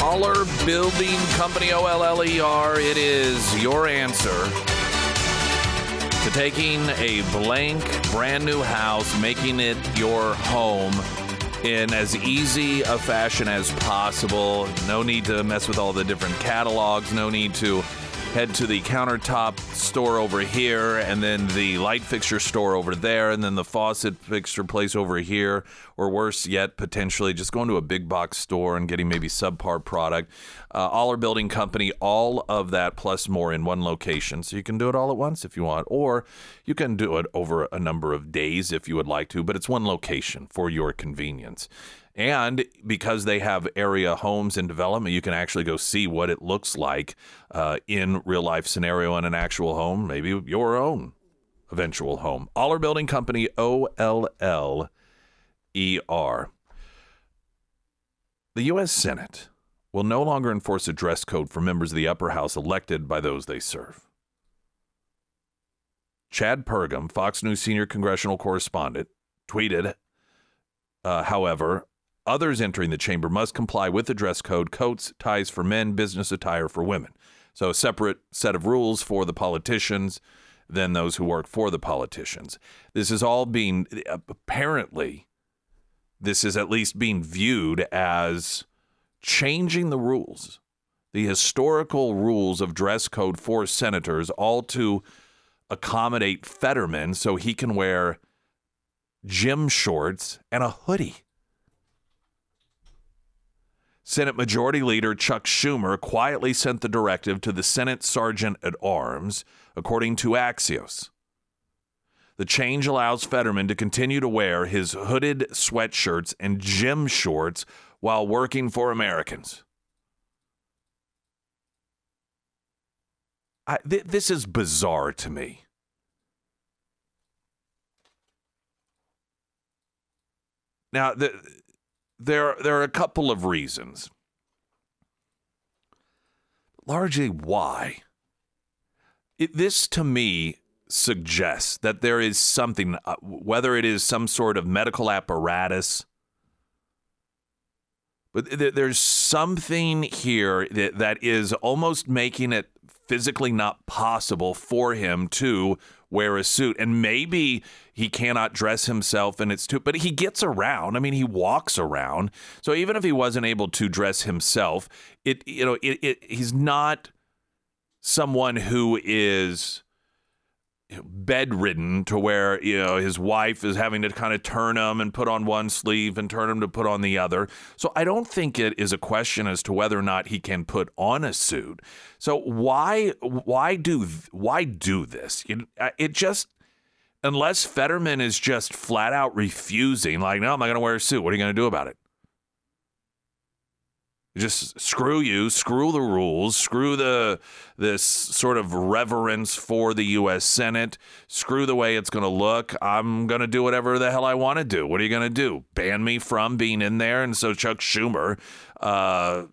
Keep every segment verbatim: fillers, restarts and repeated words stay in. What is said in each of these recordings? Oller Building Company, O L L E R. It is your answer to taking a blank, brand new house, making it your home in as easy a fashion as possible. No need to mess with all the different catalogs. No need to head to the countertop store over here and then the light fixture store over there and then the faucet fixture place over here, or worse yet, potentially just going to a big box store and getting maybe subpar product. Uh, Oller Building Company, all of that plus more in one location. So you can do it all at once if you want, or you can do it over a number of days if you would like to, but it's one location for your convenience. And because they have area homes in development, you can actually go see what it looks like uh, in real life scenario in an actual home, maybe your own eventual home. Oller Building Company, O L L E R. The U S Senate will no longer enforce a dress code for members of the upper house elected by those they serve. Chad Pergam, Fox News senior congressional correspondent, tweeted, uh, however, others entering the chamber must comply with the dress code, coats, ties for men, business attire for women. So a separate set of rules for the politicians than those who work for the politicians. This is all being, apparently, this is at least being viewed as changing the rules, the historical rules of dress code for senators, all to accommodate Fetterman so he can wear gym shorts and a hoodie. Senate Majority Leader Chuck Schumer quietly sent the directive to the Senate Sergeant at Arms, according to Axios. The change allows Fetterman to continue to wear his hooded sweatshirts and gym shorts while working for Americans. I, th- this is bizarre to me. Now, the... There, there are a couple of reasons, largely why. It, this, to me, suggests that there is something, uh, whether it is some sort of medical apparatus, but th- there's something here that, that is almost making it physically not possible for him to wear a suit. And maybe he cannot dress himself in its too, but he gets around. I mean, he walks around. So even if he wasn't able to dress himself, it, you know, it, it, he's not someone who is bedridden to where, you know, his wife is having to kind of turn him and put on one sleeve and turn him to put on the other. So I don't think it is a question as to whether or not he can put on a suit. So why why do why do this? It, it just, unless Fetterman is just flat out refusing, like, no, I'm not going to wear a suit. What are you going to do about it? Just screw you, screw the rules, screw the this sort of reverence for the U S Senate, screw the way it's going to look. I'm going to do whatever the hell I want to do. What are you going to do? Ban me from being in there? And so Chuck Schumer, uh,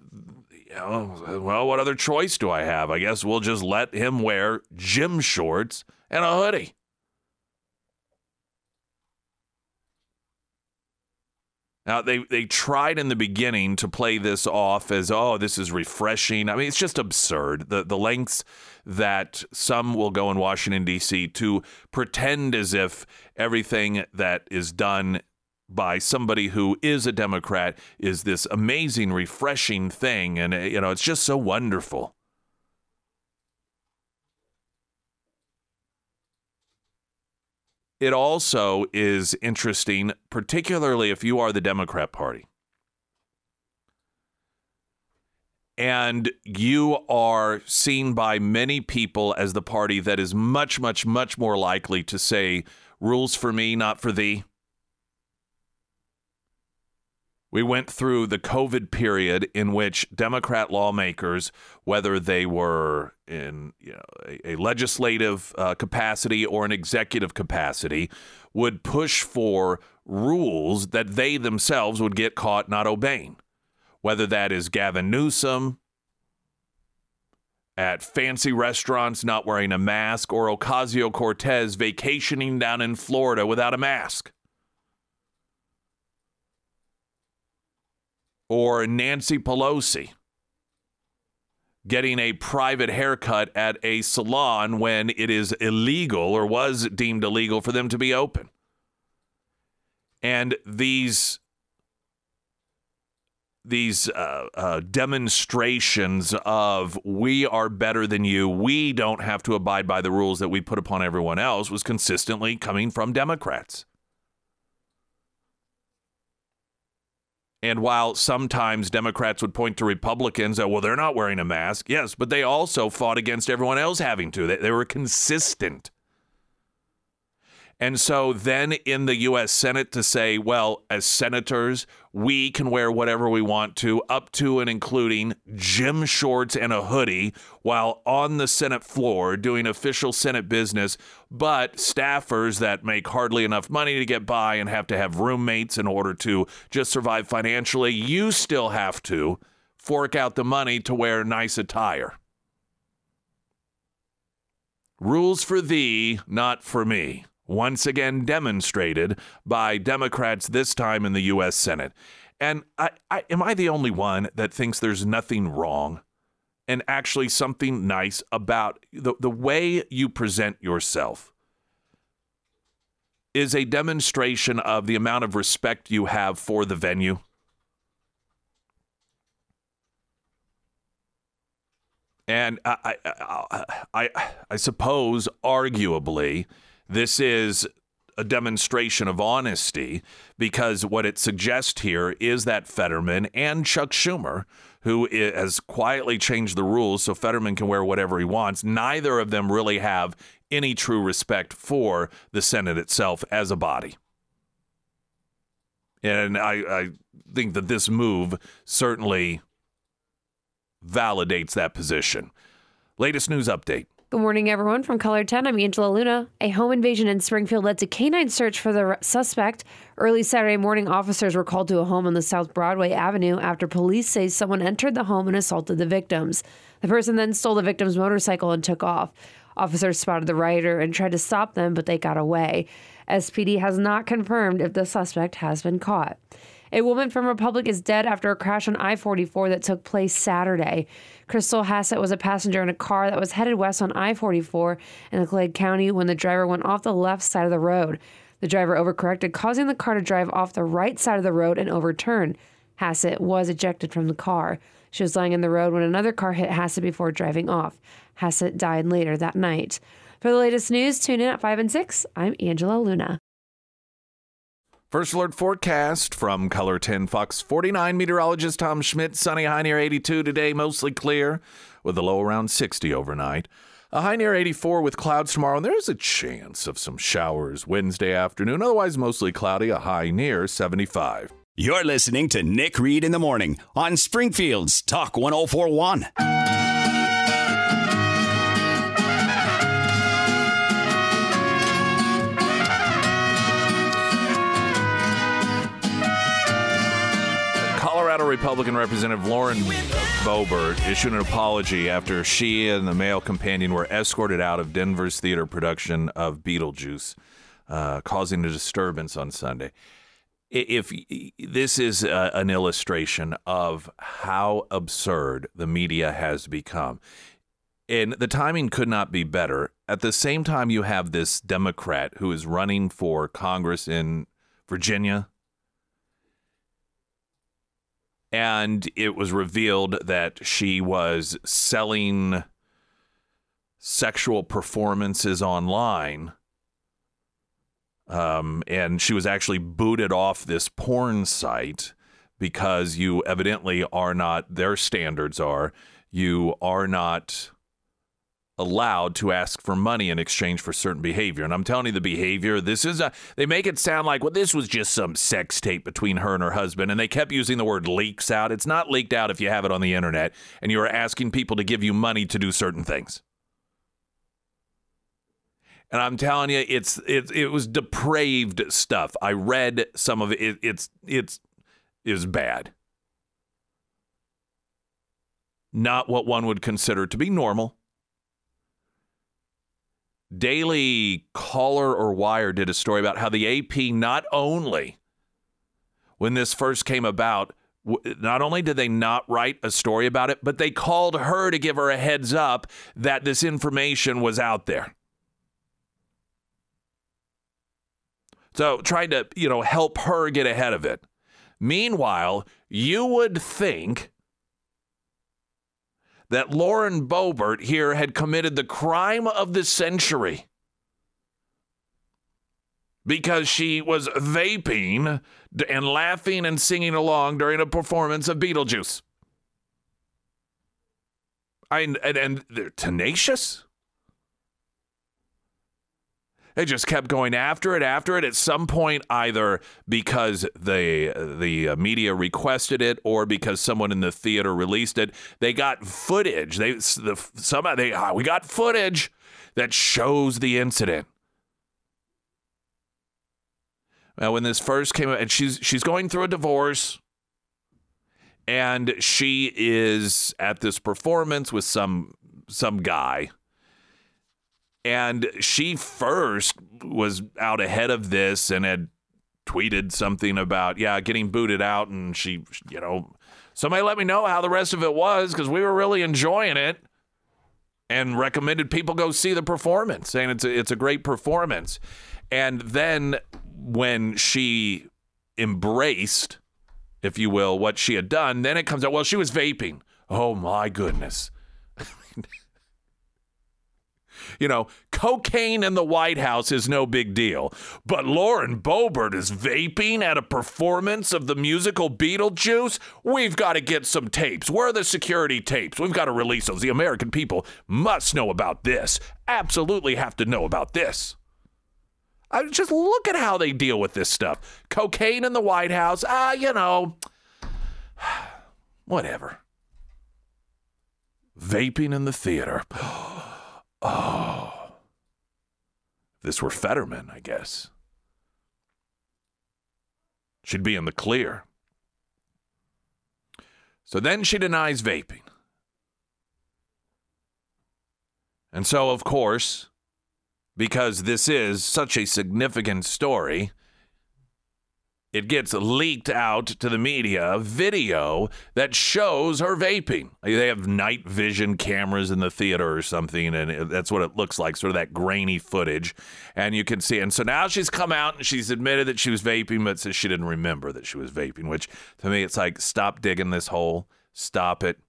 you know, well, what other choice do I have? I guess we'll just let him wear gym shorts and a hoodie. Now, they, they tried in the beginning to play this off as, oh, this is refreshing. I mean, it's just absurd. The the lengths that some will go in Washington, D C to pretend as if everything that is done by somebody who is a Democrat is this amazing, refreshing thing. And, you know, it's just so wonderful. It also is interesting, particularly if you are the Democrat Party and you are seen by many people as the party that is much, much, much more likely to say rules for me, not for thee. We went through the COVID period in which Democrat lawmakers, whether they were in you know, a, a legislative uh, capacity or an executive capacity, would push for rules that they themselves would get caught not obeying. Whether that is Gavin Newsom at fancy restaurants not wearing a mask, or Ocasio-Cortez vacationing down in Florida without a mask, or Nancy Pelosi getting a private haircut at a salon when it is illegal or was deemed illegal for them to be open. And these, these uh, uh, demonstrations of we are better than you, we don't have to abide by the rules that we put upon everyone else, was consistently coming from Democrats. And while sometimes Democrats would point to Republicans, oh, well, they're not wearing a mask. Yes, but they also fought against everyone else having to. They, they were consistent. And so then in the U S Senate to say, well, as senators, we can wear whatever we want to, up to and including gym shorts and a hoodie, while on the Senate floor doing official Senate business, but staffers that make hardly enough money to get by and have to have roommates in order to just survive financially, you still have to fork out the money to wear nice attire. Rules for thee, not for me. Once again demonstrated by Democrats, this time in the U S Senate. And I, I, am I the only one that thinks there's nothing wrong and actually something nice about the, the way you present yourself is a demonstration of the amount of respect you have for the venue? And I, I, I, I, I suppose, arguably, this is a demonstration of honesty, because what it suggests here is that Fetterman and Chuck Schumer, who has quietly changed the rules so Fetterman can wear whatever he wants, neither of them really have any true respect for the Senate itself as a body. And I, I think that this move certainly validates that position. Latest news update. Good morning, everyone. From Color ten, I'm Angela Luna. A home invasion in Springfield led to canine search for the suspect. Early Saturday morning, officers were called to a home on the South Broadway Avenue after police say someone entered the home and assaulted the victims. The person then stole the victim's motorcycle and took off. Officers spotted the rioter and tried to stop them, but they got away. S P D has not confirmed if the suspect has been caught. A woman from Republic is dead after a crash on I forty-four that took place Saturday. Crystal Hassett was a passenger in a car that was headed west on I forty-four in Laclede County when the driver went off the left side of the road. The driver overcorrected, causing the car to drive off the right side of the road and overturn. Hassett was ejected from the car. She was lying in the road when another car hit Hassett before driving off. Hassett died later that night. For the latest news, tune in at five and six. I'm Angela Luna. First alert forecast from Color ten Fox forty-nine meteorologist Tom Schmidt. Sunny, high near eighty-two today, mostly clear with a low around sixty overnight. A high near eighty-four with clouds tomorrow, and there's a chance of some showers Wednesday afternoon. Otherwise, mostly cloudy, a high near seventy-five. You're listening to Nick Reed in the Morning on Springfield's Talk one oh four point one. Republican Representative Lauren Boebert issued an apology after she and the male companion were escorted out of Denver's theater production of Beetlejuice, uh, causing a disturbance on Sunday. If this is a, an illustration of how absurd the media has become, and the timing could not be better. At the same time, you have this Democrat who is running for Congress in Virginia. And it was revealed that she was selling sexual performances online. Um, and she was actually booted off this porn site because you evidently are not, their standards are, you are not allowed to ask for money in exchange for certain behavior. And I'm telling you, the behavior, this is a, they make it sound like, well, this was just some sex tape between her and her husband. And they kept using the word leaks out. It's not leaked out if you have it on the internet and you're asking people to give you money to do certain things. And I'm telling you, it's it, it was depraved stuff. I read some of it. It's it's is bad. Not what one would consider to be normal. Daily Caller or Wire did a story about how the A P, not only when this first came about, not only did they not write a story about it, but they called her to give her a heads up that this information was out there. So trying to, you know, help her get ahead of it. Meanwhile, you would think that Lauren Boebert here had committed the crime of the century because she was vaping and laughing and singing along during a performance of Beetlejuice. I, and, and they're tenacious. They just kept going after it, after it. At some point, either because the the media requested it or because someone in the theater released it, they got footage. They the, somehow they ah, we got footage that shows the incident. Now, when this first came out, and she's she's going through a divorce, and she is at this performance with some some guy. And she first was out ahead of this and had tweeted something about, yeah, getting booted out. And she, you know, somebody let me know how the rest of it was because we were really enjoying it, and recommended people go see the performance, saying it's a, it's a great performance. And then when she embraced, if you will, what she had done, then it comes out, well, she was vaping. Oh, my goodness. You know, cocaine in the White House is no big deal, but Lauren Boebert is vaping at a performance of the musical Beetlejuice? We've got to get some tapes. Where are the security tapes? We've got to release those. The American people must know about this. Absolutely have to know about this. I just look at how they deal with this stuff. Cocaine in the White House, ah, uh, you know, whatever. Vaping in the theater. Oh, if this were Fetterman, I guess she'd be in the clear. So then she denies vaping. And so, of course, because this is such a significant story, it gets leaked out to the media, a video that shows her vaping. They have night vision cameras in the theater or something, and that's what it looks like, sort of that grainy footage. And you can see, and so now she's come out and she's admitted that she was vaping, but says she didn't remember that she was vaping, which to me, it's like, stop digging this hole. Stop it.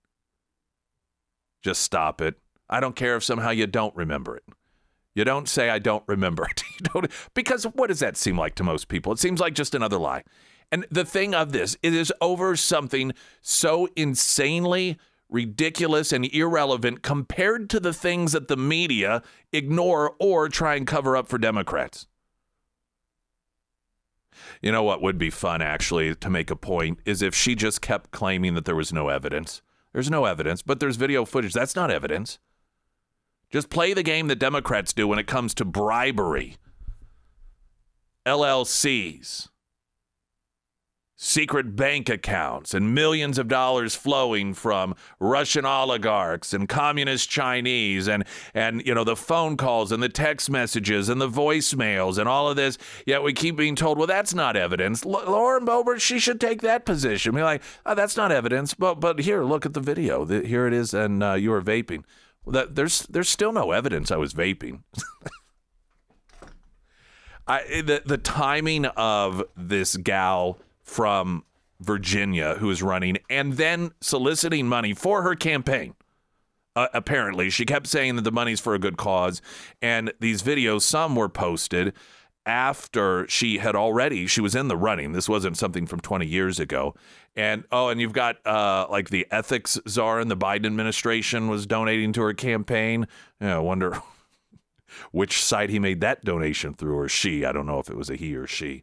Just stop it. I don't care if somehow you don't remember it. You don't say, I don't remember. You don't, because what does that seem like to most people? It seems like just another lie. And the thing of this, it is over something so insanely ridiculous and irrelevant compared to the things that the media ignore or try and cover up for Democrats. You know what would be fun, actually, to make a point, is if she just kept claiming that there was no evidence. There's no evidence, but there's video footage. That's not evidence. Just play the game that Democrats do when it comes to bribery, L L Cs, secret bank accounts, and millions of dollars flowing from Russian oligarchs and communist Chinese, and, and you know, the phone calls and the text messages and the voicemails and all of this. Yet we keep being told, well, that's not evidence. L- Lauren Boebert, she should take that position. Be like, oh, that's not evidence. But but here, look at the video. The, here it is, and uh, you are vaping. That there's there's still no evidence I was vaping. I the the timing of this gal from Virginia who is running and then soliciting money for her campaign. Uh, apparently, she kept saying that the money's for a good cause, and these videos, some were posted, after she had already, she was in the running. This wasn't something from twenty years ago. And, oh, and you've got uh, like the ethics czar in the Biden administration was donating to her campaign. Yeah, I wonder which side he made that donation through, or she. I don't know if it was a he or she.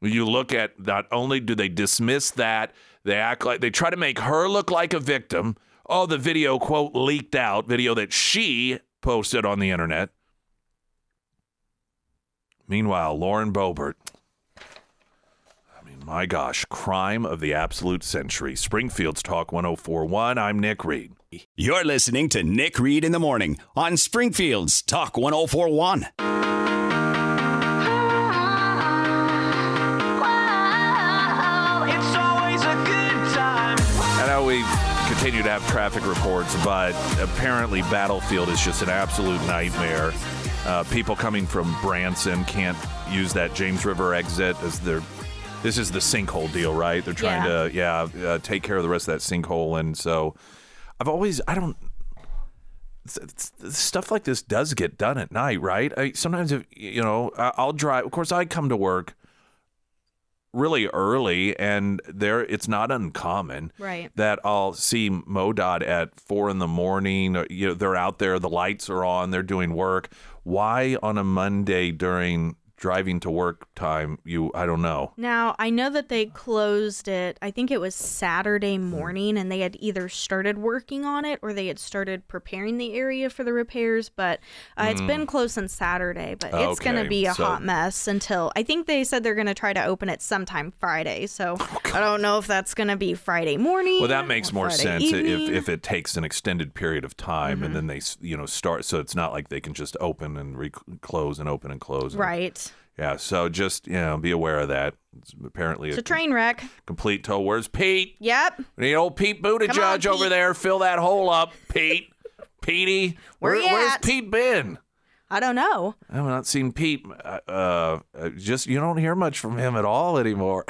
You look at, not only do they dismiss that, they act like they try to make her look like a victim. Oh, the video, quote, leaked out, video that she posted on the internet. Meanwhile, Lauren Boebert, I mean, my gosh, crime of the absolute century. Springfield's Talk one oh four point one, I'm Nick Reed. You're listening to Nick Reed in the Morning on Springfield's Talk one oh four point one. I know we continue to have traffic reports, but apparently Battlefield is just an absolute nightmare. Uh, people coming from Branson can't use that James River exit as their. This is the sinkhole deal, right? They're trying yeah. to, yeah, uh, take care of the rest of that sinkhole. And so I've always, I don't, it's, it's, stuff like this does get done at night, right? I, sometimes, if, you know, I, I'll drive. Of course, I come to work really early, and there it's not uncommon right. that I'll see MoDOT at four in the morning. Or, you know, they're out there, the lights are on, they're doing work. Why on a Monday during driving to work time? You, I don't know. Now, I know that they closed it, I think it was Saturday morning, and they had either started working on it or they had started preparing the area for the repairs. But uh, mm. it's been closed since Saturday, but okay. it's going to be a so, hot mess until, I think they said they're going to try to open it sometime Friday. So oh, I don't know if that's going to be Friday morning. Well, that makes more Friday sense if, if it takes an extended period of time mm-hmm. and then they, you know, start. So it's not like they can just open and re- close and open and close. And, right. Yeah, so just, you know, be aware of that. It's apparently it's a, a train wreck. Complete toll. Where's Pete? Yep. We need old Pete Buttigieg on, Pete. Over there. Fill that hole up, Pete. Petey. Where, Where where's at? Pete been? I don't know. I've not seen Pete. Uh, uh, just, you don't hear much from him at all anymore.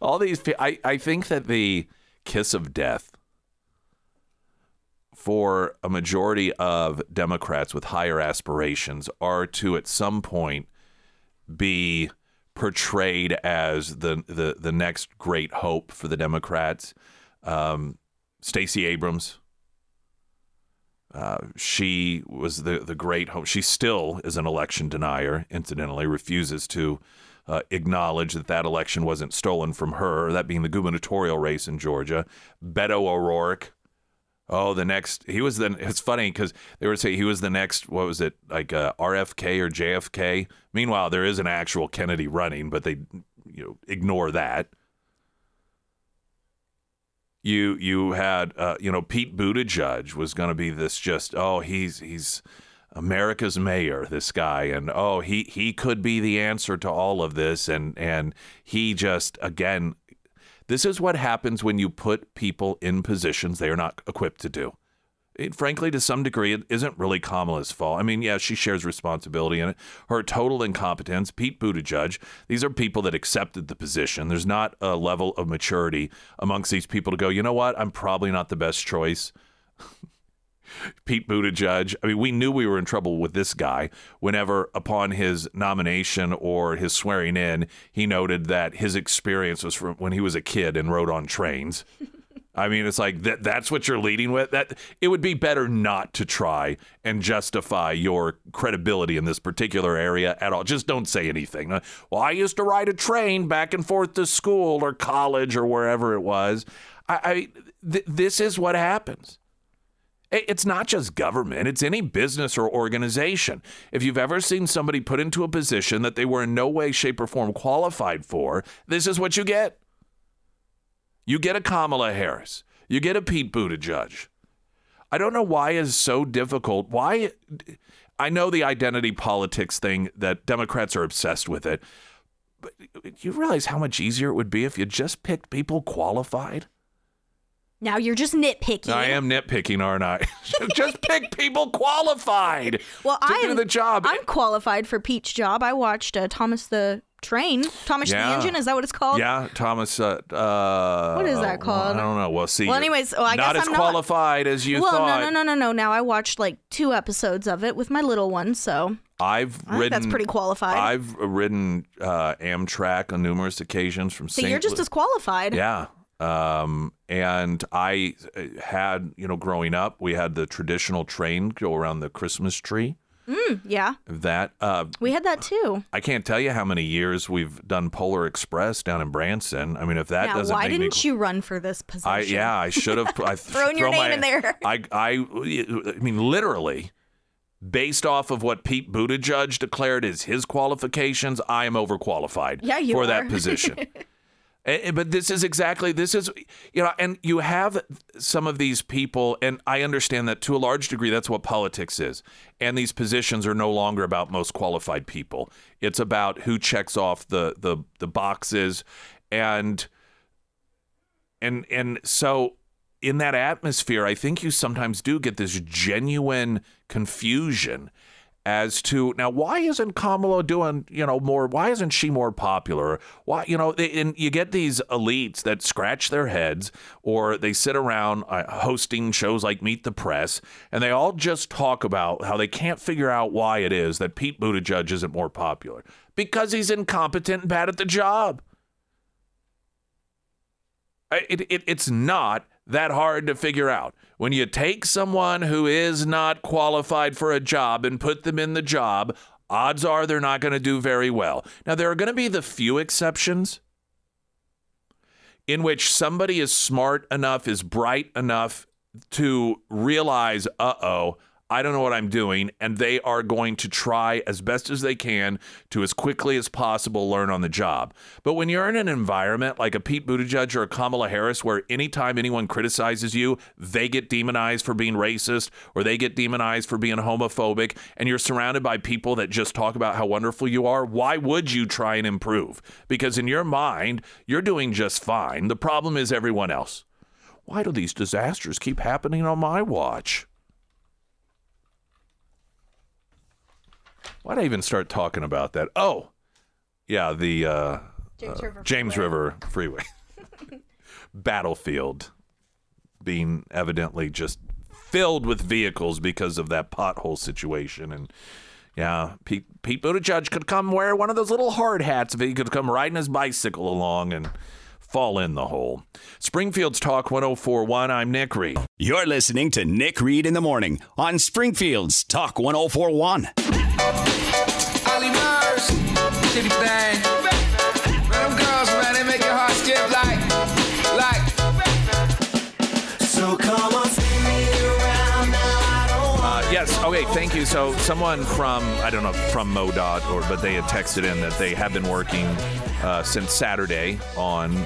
All these people. I, I think that the kiss of death for a majority of Democrats with higher aspirations are to, at some point, be portrayed as the, the the next great hope for the Democrats. Um, Stacey Abrams, uh, she was the, the great hope. She still is an election denier, incidentally, refuses to uh, acknowledge that that election wasn't stolen from her, that being the gubernatorial race in Georgia. Beto O'Rourke. Oh, the next, he was the, it's funny because they were saying he was the next, what was it, like uh, R F K or J F K? Meanwhile, there is an actual Kennedy running, but they, you know, ignore that. You you had, uh, you know, Pete Buttigieg was going to be this just, oh, he's he's America's mayor, this guy. And, oh, he, he could be the answer to all of this. And, and he just, again, this is what happens when you put people in positions they are not equipped to do. It, frankly, to some degree, it isn't really Kamala's fault. I mean, yeah, she shares responsibility in it. Her total incompetence, Pete Buttigieg, these are people that accepted the position. There's not a level of maturity amongst these people to go, you know what, I'm probably not the best choice. Pete Buttigieg, I mean, we knew we were in trouble with this guy whenever, upon his nomination or his swearing in, he noted that his experience was from when he was a kid and rode on trains. I mean, it's like that that's what you're leading with. That it would be better not to try and justify your credibility in this particular area at all. Just don't say anything. Well, I used to ride a train back and forth to school or college or wherever it was. I, I th- this is what happens. It's not just government. It's any business or organization. If you've ever seen somebody put into a position that they were in no way, shape, or form qualified for, this is what you get. You get a Kamala Harris. You get a Pete Buttigieg. I don't know why it's so difficult. Why? I know the identity politics thing, that Democrats are obsessed with it. But you realize how much easier it would be if you just picked people qualified? Now you're just nitpicking. I am nitpicking, aren't I? Just pick people qualified well, to I am, do the job. I'm qualified for Pete's job. I watched uh, Thomas the train. Thomas yeah. the Engine, is that what it's called? Yeah, Thomas. Uh, uh, what is that called? I don't know. Well, see. Well, anyways, well, I not guess as I'm qualified not... as you well, thought. Well, no, no, no, no, no. Now I watched like two episodes of it with my little one, so. I've I ridden. That's pretty qualified. I've ridden uh, Amtrak on numerous occasions from. So Saint you're just L- as qualified. Yeah. Um, and I had, you know, growing up, we had the traditional train go around the Christmas tree. Mm, yeah. That. Uh, we had that too. I can't tell you how many years we've done Polar Express down in Branson. I mean, if that now, doesn't. Why make didn't me... you run for this position? I, yeah, I should have. I thrown your name my, in there. I, I, I mean, literally. Based off of what Pete Buttigieg declared as his qualifications, I am overqualified yeah, you for are. that position. and, but this is exactly, this is, you know, and you have some of these people, and I understand that to a large degree, that's what politics is. And these positions are no longer about most qualified people. It's about who checks off the the, the boxes. And, and, and so... in that atmosphere, I think you sometimes do get this genuine confusion as to now why isn't Kamala doing, you know, more? Why isn't she more popular? Why, you know, and you get these elites that scratch their heads or they sit around uh, hosting shows like Meet the Press and they all just talk about how they can't figure out why it is that Pete Buttigieg isn't more popular because he's incompetent and bad at the job. It, it, it's not. That hard to figure out. When you take someone who is not qualified for a job and put them in the job, odds are they're not going to do very well. Now, there are going to be the few exceptions in which somebody is smart enough, is bright enough to realize, uh-oh, I don't know what I'm doing, and they are going to try as best as they can to as quickly as possible learn on the job. But when you're in an environment like a Pete Buttigieg or a Kamala Harris where anytime anyone criticizes you, they get demonized for being racist or they get demonized for being homophobic, and you're surrounded by people that just talk about how wonderful you are, why would you try and improve? Because in your mind, you're doing just fine. The problem is everyone else. Why do these disasters keep happening on my watch? Why'd I even start talking about that? Oh, yeah, the uh, James, uh, River, James Freeway. River Freeway. Battlefield being evidently just filled with vehicles because of that pothole situation. And, yeah, Pete, Pete Buttigieg could come wear one of those little hard hats if he could come riding his bicycle along and fall in the hole. Springfield's Talk one oh four point one. I'm Nick Reed. You're listening to Nick Reed in the Morning on Springfield's Talk one oh four point one. Thing. Them girls, man, they make your heart skip like, like. So come on, sing me around now. I don't uh, yes, okay, thank you. So someone from, I don't know, from MoDOT, or but they had texted in that they have been working uh, since Saturday on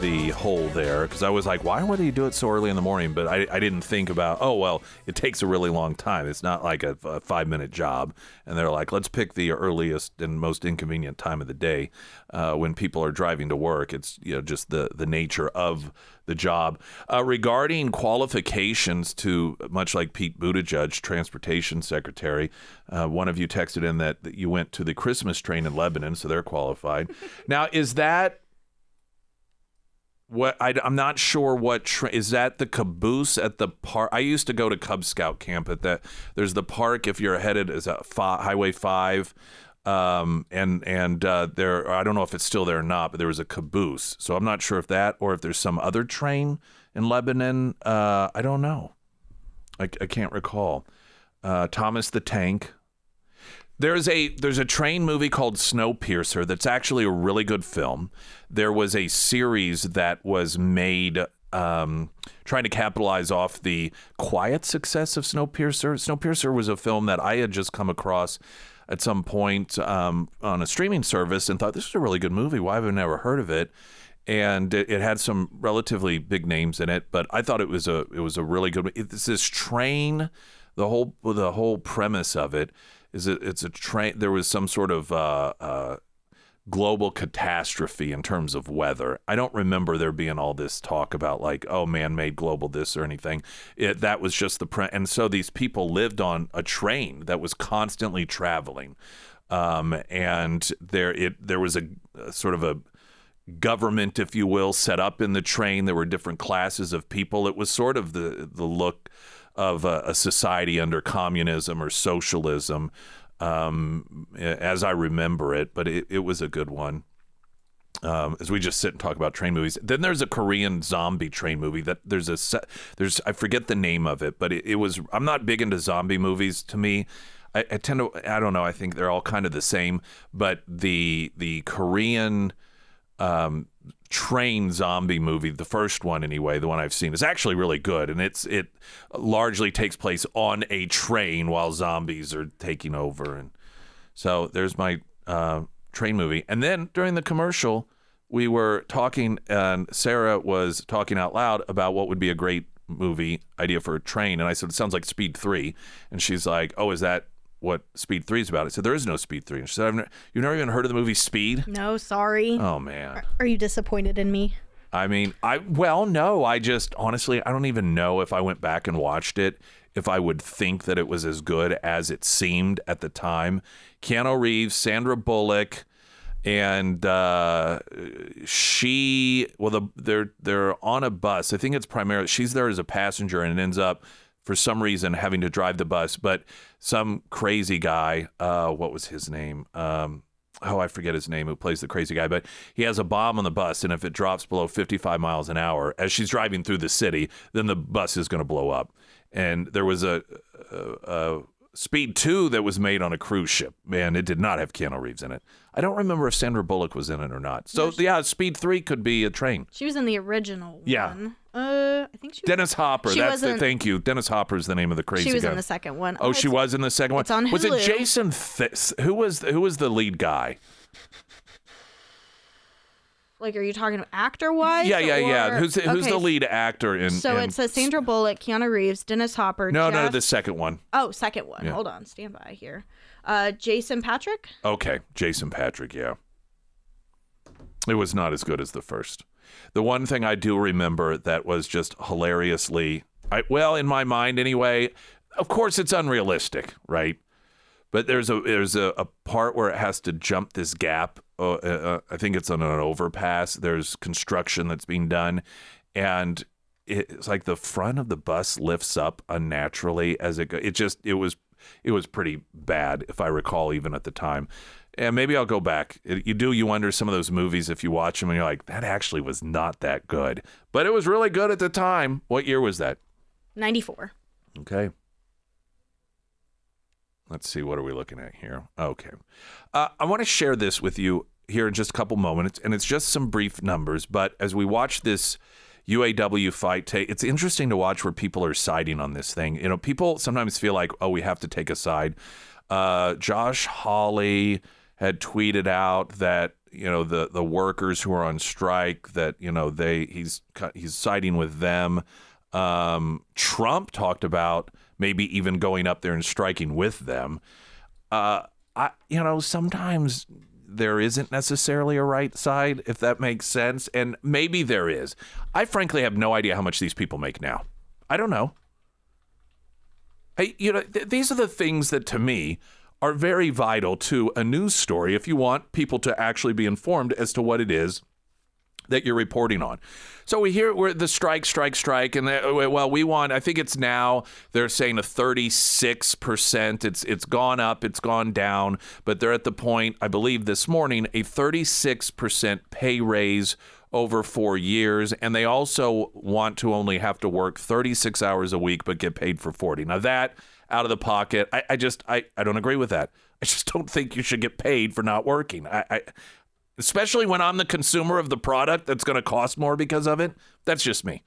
the hole there. Because I was like, why would you do it so early in the morning? But I, I didn't think about, oh, well, it takes a really long time. It's not like a, a five-minute job. And they're like, let's pick the earliest and most inconvenient time of the day uh, when people are driving to work. It's, you know, just the, the nature of the job. Uh, regarding qualifications to, much like Pete Buttigieg, Transportation Secretary, uh, one of you texted in that, that you went to the Christmas train in Lebanon, so they're qualified. Now, is that... What I, I'm not sure what tra- is that the caboose at the park? I used to go to Cub Scout camp at that. There's the park if you're headed as a fi- Highway five, um, and and uh, there I don't know if it's still there or not, but there was a caboose. So I'm not sure if that or if there's some other train in Lebanon. Uh, I don't know. I, I can't recall. Uh, Thomas the Tank. There's a there's a train movie called Snowpiercer that's actually a really good film. There was a series that was made um, trying to capitalize off the quiet success of Snowpiercer. Snowpiercer was a film that I had just come across at some point um, on a streaming service and thought, this is a really good movie. Why have I never heard of it? And it, it had some relatively big names in it, but I thought it was a it was a really good. It's this train. The whole the whole premise of it. Is it? It's a train. There was some sort of uh, uh, global catastrophe in terms of weather. I don't remember there being all this talk about like, oh, man-made global this or anything. It, that was just the pre- and so these people lived on a train that was constantly traveling. Um, and there it there was a, a sort of a government, if you will, set up in the train. There were different classes of people. It was sort of the, the look of a, a society under communism or socialism, um, as I remember it. But it, it was a good one. Um, as we just sit and talk about train movies. Then there's a Korean zombie train movie that there's a set, there's I forget the name of it, but it, it was I'm not big into zombie movies. To me, I, I tend to I don't know. I think they're all kind of the same. But the the Korean um, train zombie movie, the first one anyway, the one I've seen, is actually really good, and it's it largely takes place on a train while zombies are taking over. And so there's my uh, train movie. And then during the commercial, we were talking, and Sarah was talking out loud about what would be a great movie idea for a train. And I said, it sounds like Speed three. And she's like, oh, is that what Speed three is about? I said, there is no Speed three. And she said, I've ne- you've never even heard of the movie Speed? No, sorry. Oh, man. Are, are you disappointed in me? I mean, I well, no, I just honestly, I don't even know if I went back and watched it, if I would think that it was as good as it seemed at the time. Keanu Reeves, Sandra Bullock, and uh, she, well, the, they're they're on a bus. I think it's primarily, she's there as a passenger and ends up, for some reason, having to drive the bus. But some crazy guy, uh, what was his name? Um, oh, I forget his name, who plays the crazy guy, but he has a bomb on the bus, and if it drops below fifty-five miles an hour, as she's driving through the city, then the bus is going to blow up. And there was a, a, a Speed two that was made on a cruise ship. Man, it did not have Keanu Reeves in it. I don't remember if Sandra Bullock was in it or not. So, no, she, yeah, Speed three could be a train. She was in the original yeah. one. Uh, I think she was. Dennis Hopper. She that's the, thank you. Dennis Hopper is the name of the crazy guy. She was guy. in the second one. Oh, oh she was in the second one? It's on Hulu. Was it Jason? Th- who, was, who was the lead guy? Like, are you talking actor-wise? Yeah, yeah, or... yeah. Who's the, okay. who's the lead actor in? So in... it says Sandra Bullock, Keanu Reeves, Dennis Hopper. No, Jeff... no, the second one. Oh, second one. Yeah. Hold on, stand by here. Uh, Jason Patric. Okay, Jason Patric. Yeah, it was not as good as the first. The one thing I do remember that was just hilariously, I, well, in my mind anyway. Of course, it's unrealistic, right? But there's a there's a, a part where it has to jump this gap. Uh, uh, I think it's on an overpass. There's construction that's being done, and it's like the front of the bus lifts up unnaturally as it goes. It just it was it was pretty bad, if I recall, even at the time. And maybe I'll go back. It, you do you wonder some of those movies if you watch them and you're like, that actually was not that good, but it was really good at the time. What year was that? ninety-four. Okay. Let's see. What are we looking at here? Okay. Uh, I want to share this with you here in just a couple moments, and it's just some brief numbers. But as we watch this U A W fight, ta- it's interesting to watch where people are siding on this thing. You know, people sometimes feel like, oh, we have to take a side. Uh, Josh Hawley had tweeted out that, you know, the, the workers who are on strike, that, you know, they he's he's siding with them. Um, Trump talked about maybe even going up there and striking with them. Uh, I, you know, sometimes there isn't necessarily a right side, if that makes sense. And maybe there is. I frankly have no idea how much these people make now. I don't know. Hey, you know, th- these are the things that to me are very vital to a news story if you want people to actually be informed as to what it is that you're reporting on. So we hear we're the strike, strike, strike, and they, well, we want. I think it's now they're saying a thirty-six percent. It's it's gone up, it's gone down, but they're at the point, I believe this morning, a thirty-six percent pay raise over four years, and they also want to only have to work thirty-six hours a week, but get paid for forty. Now that out of the pocket, I, I just I I don't agree with that. I just don't think you should get paid for not working. I. I Especially when I'm the consumer of the product that's going to cost more because of it. That's just me.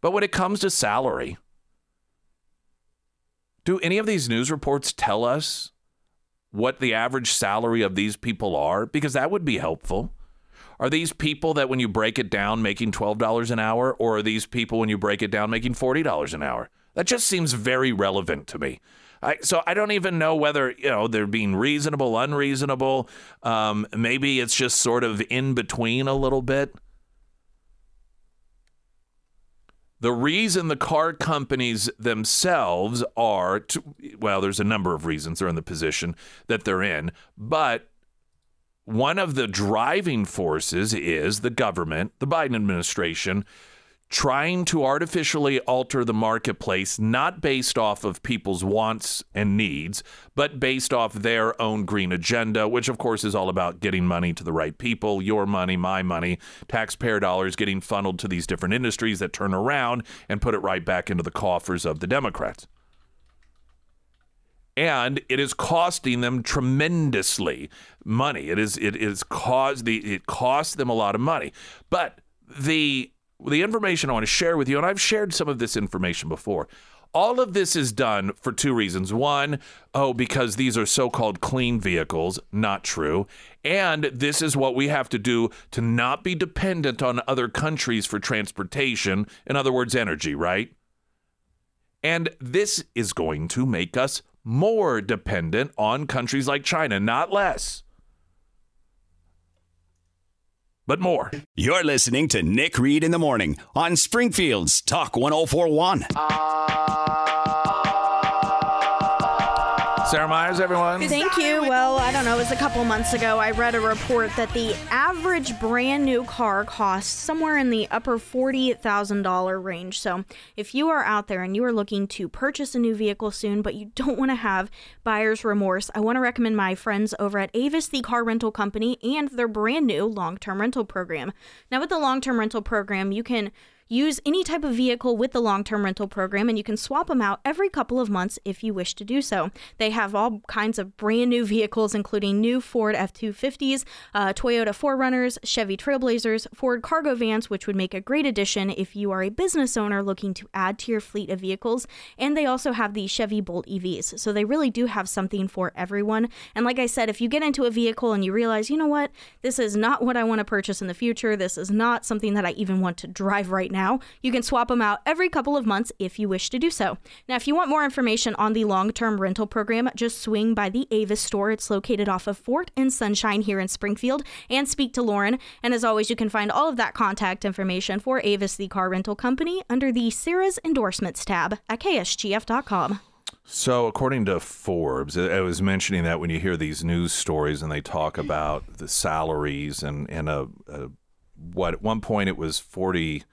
But when it comes to salary, do any of these news reports tell us what the average salary of these people are? Because that would be helpful. Are these people that when you break it down making twelve dollars an hour, or are these people when you break it down making forty dollars an hour? That just seems very relevant to me. I, so I don't even know whether, you know, they're being reasonable, unreasonable. Um, maybe it's just sort of in between a little bit. The reason the car companies themselves are, to, well, there's a number of reasons they're in the position that they're in, but one of the driving forces is the government, the Biden administration, trying to artificially alter the marketplace, not based off of people's wants and needs, but based off their own green agenda, which of course is all about getting money to the right people, your money, my money, taxpayer dollars getting funneled to these different industries that turn around and put it right back into the coffers of the Democrats. And it is costing them tremendously money. It is it is caused the it costs them a lot of money. But the The information I want to share with you, and I've shared some of this information before, all of this is done for two reasons. One, oh, because these are so-called clean vehicles, not true. And this is what we have to do to not be dependent on other countries for transportation, in other words, energy, right? And this is going to make us more dependent on countries like China, not less. But more. You're listening to Nick Reed in the Morning on Springfield's Talk one oh four point one. Sarah Myers, everyone. Thank you. Well, I don't know. It was a couple months ago. I read a report that the average brand new car costs somewhere in the upper forty thousand dollars range. So if you are out there and you are looking to purchase a new vehicle soon, but you don't want to have buyer's remorse, I want to recommend my friends over at Avis, the car rental company, and their brand new long-term rental program. Now, with the long-term rental program, you can use any type of vehicle with the long-term rental program, and you can swap them out every couple of months if you wish to do so. They have all kinds of brand new vehicles, including new Ford F two fifties, uh, Toyota four runners, Chevy Trailblazers, Ford cargo vans, which would make a great addition if you are a business owner looking to add to your fleet of vehicles. And they also have the Chevy Bolt E Vs. So they really do have something for everyone. And like I said, if you get into a vehicle and you realize, you know what, this is not what I want to purchase in the future, this is not something that I even want to drive right now, Now, you can swap them out every couple of months if you wish to do so. Now, if you want more information on the long-term rental program, just swing by the Avis store. It's located off of Fort and Sunshine here in Springfield, and speak to Lauren. And as always, you can find all of that contact information for Avis, the car rental company, under the Sarah's Endorsements tab at K S G F dot com. So according to Forbes, I was mentioning that when you hear these news stories and they talk about the salaries and, and a, a what at one point it was forty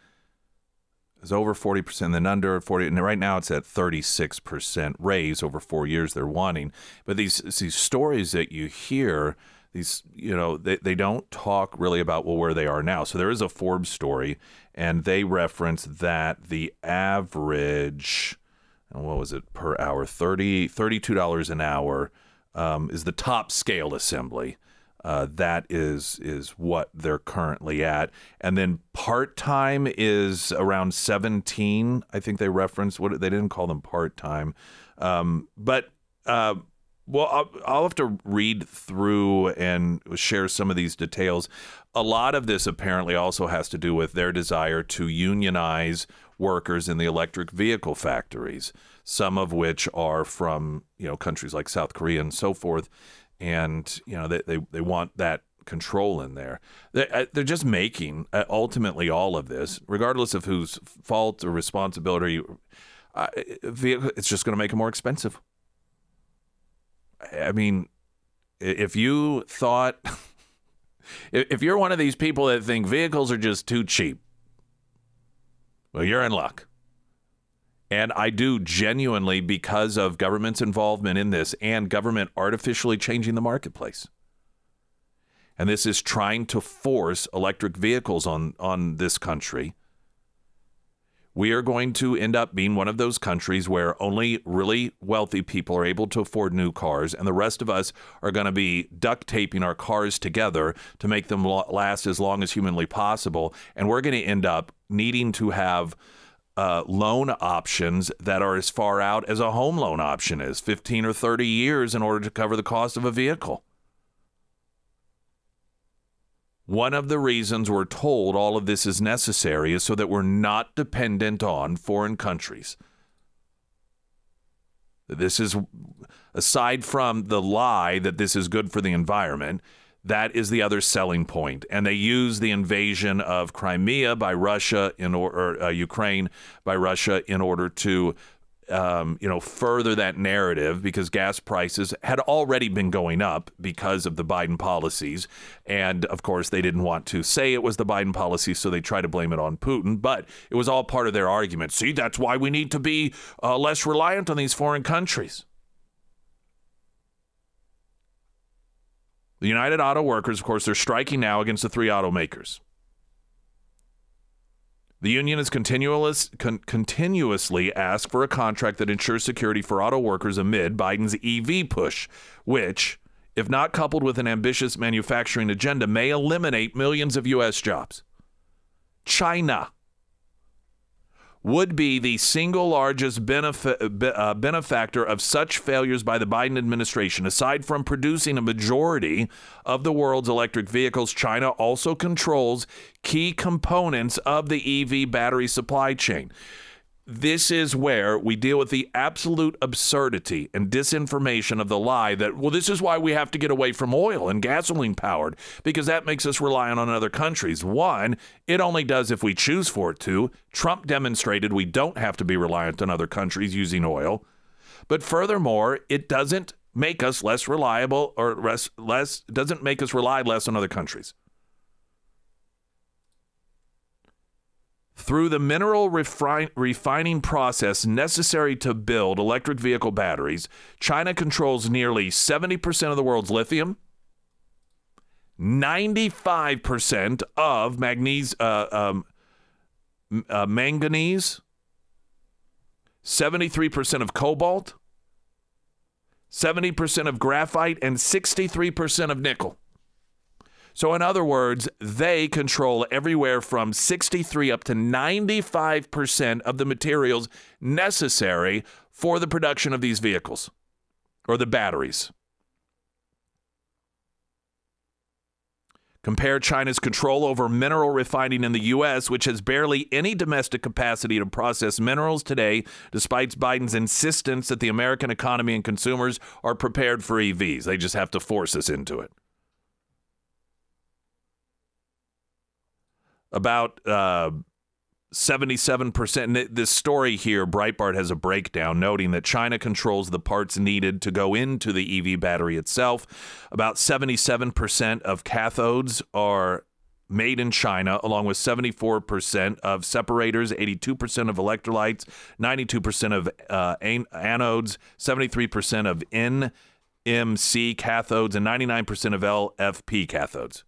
It's over forty percent, then under forty, and right now it's at thirty-six percent raise over four years they're wanting. But these these stories that you hear, these, you know, they, they don't talk really about, well, where they are now. So there is a Forbes story, and they reference that the average, and what was it per hour, thirty, thirty-two dollars an hour um, is the top scale assembly. Uh, that is is what they're currently at. And then part-time is around seventeen. I think they referenced what they didn't call them part-time. Um, but, uh, well, I'll, I'll have to read through and share some of these details. A lot of this apparently also has to do with their desire to unionize workers in the electric vehicle factories, some of which are from, you know, countries like South Korea and so forth. And, you know, they, they, they want that control in there. They, they're just making, uh, ultimately, all of this, regardless of whose fault or responsibility, uh, it's just going to make it more expensive. I mean, if you thought, if you're one of these people that think vehicles are just too cheap, well, you're in luck. And I do genuinely, because of government's involvement in this and government artificially changing the marketplace. And this is trying to force electric vehicles on, on this country. We are going to end up being one of those countries where only really wealthy people are able to afford new cars, and the rest of us are going to be duct taping our cars together to make them last as long as humanly possible. And we're going to end up needing to have Uh, loan options that are as far out as a home loan option is, fifteen or thirty years, in order to cover the cost of a vehicle. One of the reasons we're told all of this is necessary is so that we're not dependent on foreign countries. This is, aside from the lie that this is good for the environment, That is the other selling point. And they use the invasion of Crimea by Russia in or, or uh, Ukraine by Russia in order to Um, you know, further that narrative, because gas prices had already been going up because of the Biden policies. And of course, they didn't want to say it was the Biden policy, so they try to blame it on Putin. But it was all part of their argument. See, that's why we need to be uh, less reliant on these foreign countries. The United Auto Workers, of course, they're striking now against the three automakers. The union has continuous, con- continuously asked for a contract that ensures security for auto workers amid Biden's E V push, which, if not coupled with an ambitious manufacturing agenda, may eliminate millions of U S jobs. China would be the single largest benef- be- uh, benefactor of such failures by the Biden administration. Aside from producing a majority of the world's electric vehicles, China also controls key components of the E V battery supply chain. This is where we deal with the absolute absurdity and disinformation of the lie that, well, this is why we have to get away from oil and gasoline powered, because that makes us reliant on other countries. One, it only does if we choose for it to. Trump demonstrated we don't have to be reliant on other countries using oil. But furthermore, it doesn't make us less reliable or less, less doesn't make us rely less on other countries. Through the mineral refine, refining process necessary to build electric vehicle batteries, China controls nearly seventy percent of the world's lithium, ninety-five percent of manganese, uh, um, uh, manganese, seventy-three percent of cobalt, seventy percent of graphite, and sixty-three percent of nickel. So in other words, they control everywhere from sixty-three up to ninety-five percent of the materials necessary for the production of these vehicles or the batteries. Compare China's control over mineral refining in the U S, which has barely any domestic capacity to process minerals today, despite Biden's insistence that the American economy and consumers are prepared for E Vs. They just have to force us into it. About uh, seventy-seven percent. This story here, Breitbart has a breakdown noting that China controls the parts needed to go into the E V battery itself. About seventy-seven percent of cathodes are made in China, along with seventy-four percent of separators, eighty-two percent of electrolytes, ninety-two percent of uh, an- anodes, seventy-three percent of N M C cathodes, and ninety-nine percent of L F P cathodes.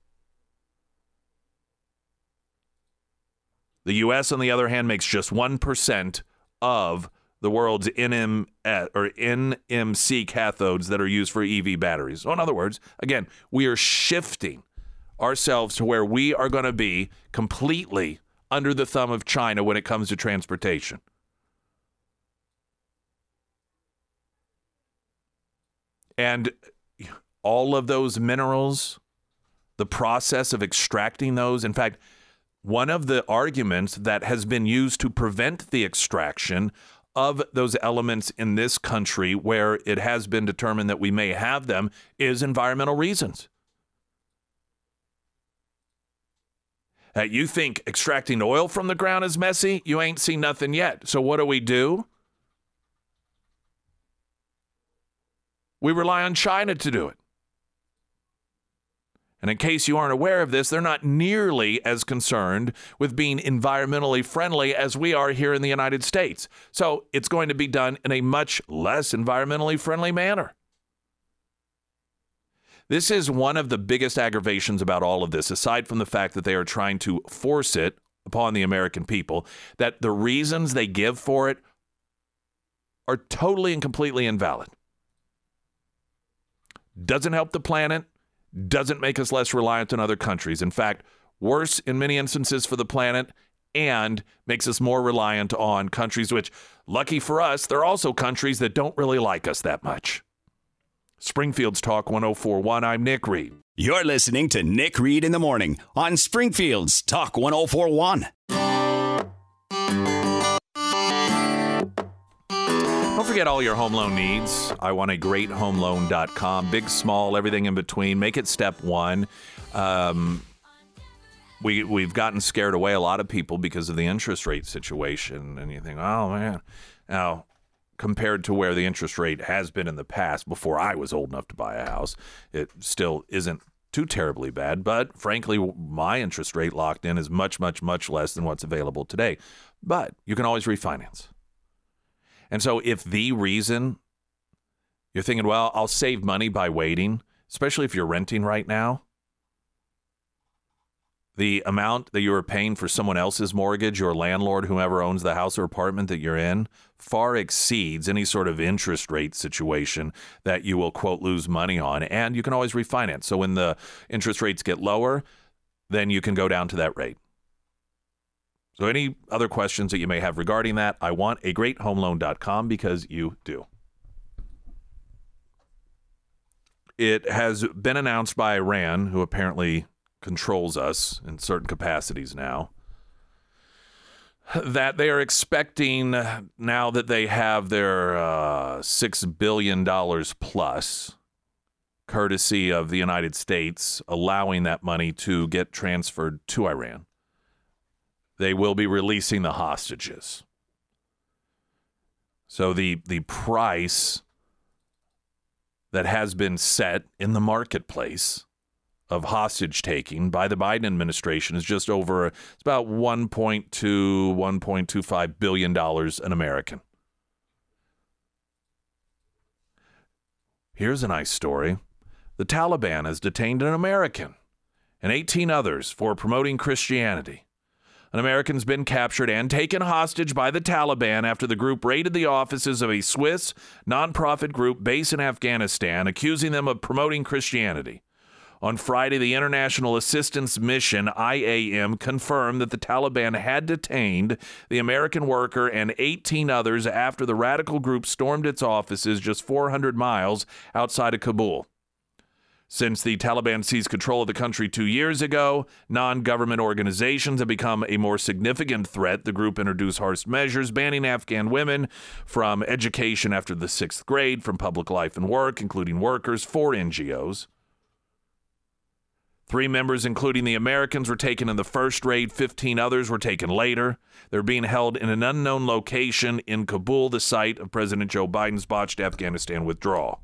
The U S, on the other hand, makes just one percent of the world's N M or N M C cathodes that are used for E V batteries. So in other words, again, we are shifting ourselves to where we are going to be completely under the thumb of China when it comes to transportation. And all of those minerals, the process of extracting those, in fact, one of the arguments that has been used to prevent the extraction of those elements in this country, where it has been determined that we may have them, is environmental reasons. Uh, you think extracting oil from the ground is messy? You ain't seen nothing yet. So what do we do? We rely on China to do it. And in case you aren't aware of this, they're not nearly as concerned with being environmentally friendly as we are here in the United States. So it's going to be done in a much less environmentally friendly manner. This is one of the biggest aggravations about all of this, aside from the fact that they are trying to force it upon the American people, that the reasons they give for it are totally and completely invalid. Doesn't help the planet. Doesn't make us less reliant on other countries. In fact, worse in many instances for the planet, and makes us more reliant on countries which, lucky for us, they're also countries that don't really like us that much. Springfield's Talk one oh four point one, I'm Nick Reed. You're listening to Nick Reed in the Morning on Springfield's Talk one oh four point one. forget all your home loan needs. I want a great home loan dot com. Big, small, everything in between. Make it step one. Um, we, we've gotten scared away, a lot of people, because of the interest rate situation. And you think, oh, man. Now, compared to where the interest rate has been in the past, before I was old enough to buy a house, it still isn't too terribly bad. But frankly, my interest rate locked in is much, much, much less than what's available today. But you can always refinance. And so if the reason you're thinking, well, I'll save money by waiting, especially if you're renting right now, the amount that you are paying for someone else's mortgage, your landlord, whoever owns the house or apartment that you're in, far exceeds any sort of interest rate situation that you will, quote, lose money on. And you can always refinance. So when the interest rates get lower, then you can go down to that rate. So any other questions that you may have regarding that, I want a great home loan dot com, because you do. It has been announced by Iran, who apparently controls us in certain capacities now, that they are expecting, now that they have their uh, six billion dollars plus, courtesy of the United States, allowing that money to get transferred to Iran, they will be releasing the hostages. So the the price that has been set in the marketplace of hostage taking by the Biden administration is just over, it's about one point two, one point two five billion dollars an American. Here's a nice story. The Taliban has detained an American and eighteen others for promoting Christianity. An American's been captured and taken hostage by the Taliban after the group raided the offices of a Swiss nonprofit group based in Afghanistan, accusing them of promoting Christianity. On Friday, the International Assistance Mission, I A M, confirmed that the Taliban had detained the American worker and eighteen others after the radical group stormed its offices just four hundred miles outside of Kabul. Since the Taliban seized control of the country two years ago, non-government organizations have become a more significant threat. The group introduced harsh measures banning Afghan women from education after the sixth grade, from public life and work, including workers for N G Os. Three members, including the Americans, were taken in the first raid. fifteen others were taken later. They're being held in an unknown location in Kabul, the site of President Joe Biden's botched Afghanistan withdrawal.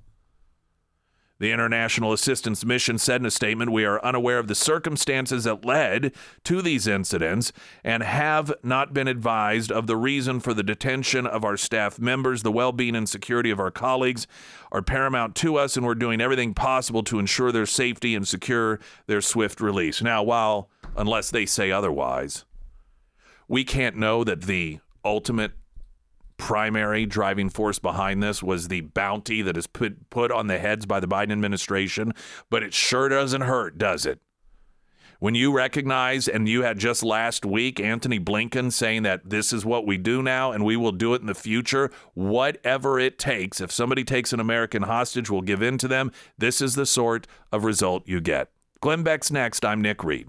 The International Assistance Mission said in a statement, "We are unaware of the circumstances that led to these incidents and have not been advised of the reason for the detention of our staff members. The well-being and security of our colleagues are paramount to us, and we're doing everything possible to ensure their safety and secure their swift release." Now, while, unless they say otherwise, we can't know that the ultimate primary driving force behind this was the bounty that is put put on the heads by the Biden administration, but it sure doesn't hurt, does it? When you recognize, and you had just last week, Anthony Blinken saying that this is what we do now and we will do it in the future, whatever it takes. If somebody takes an American hostage, we'll give in to them. This is the sort of result you get. Glenn Beck's next. I'm Nick Reed.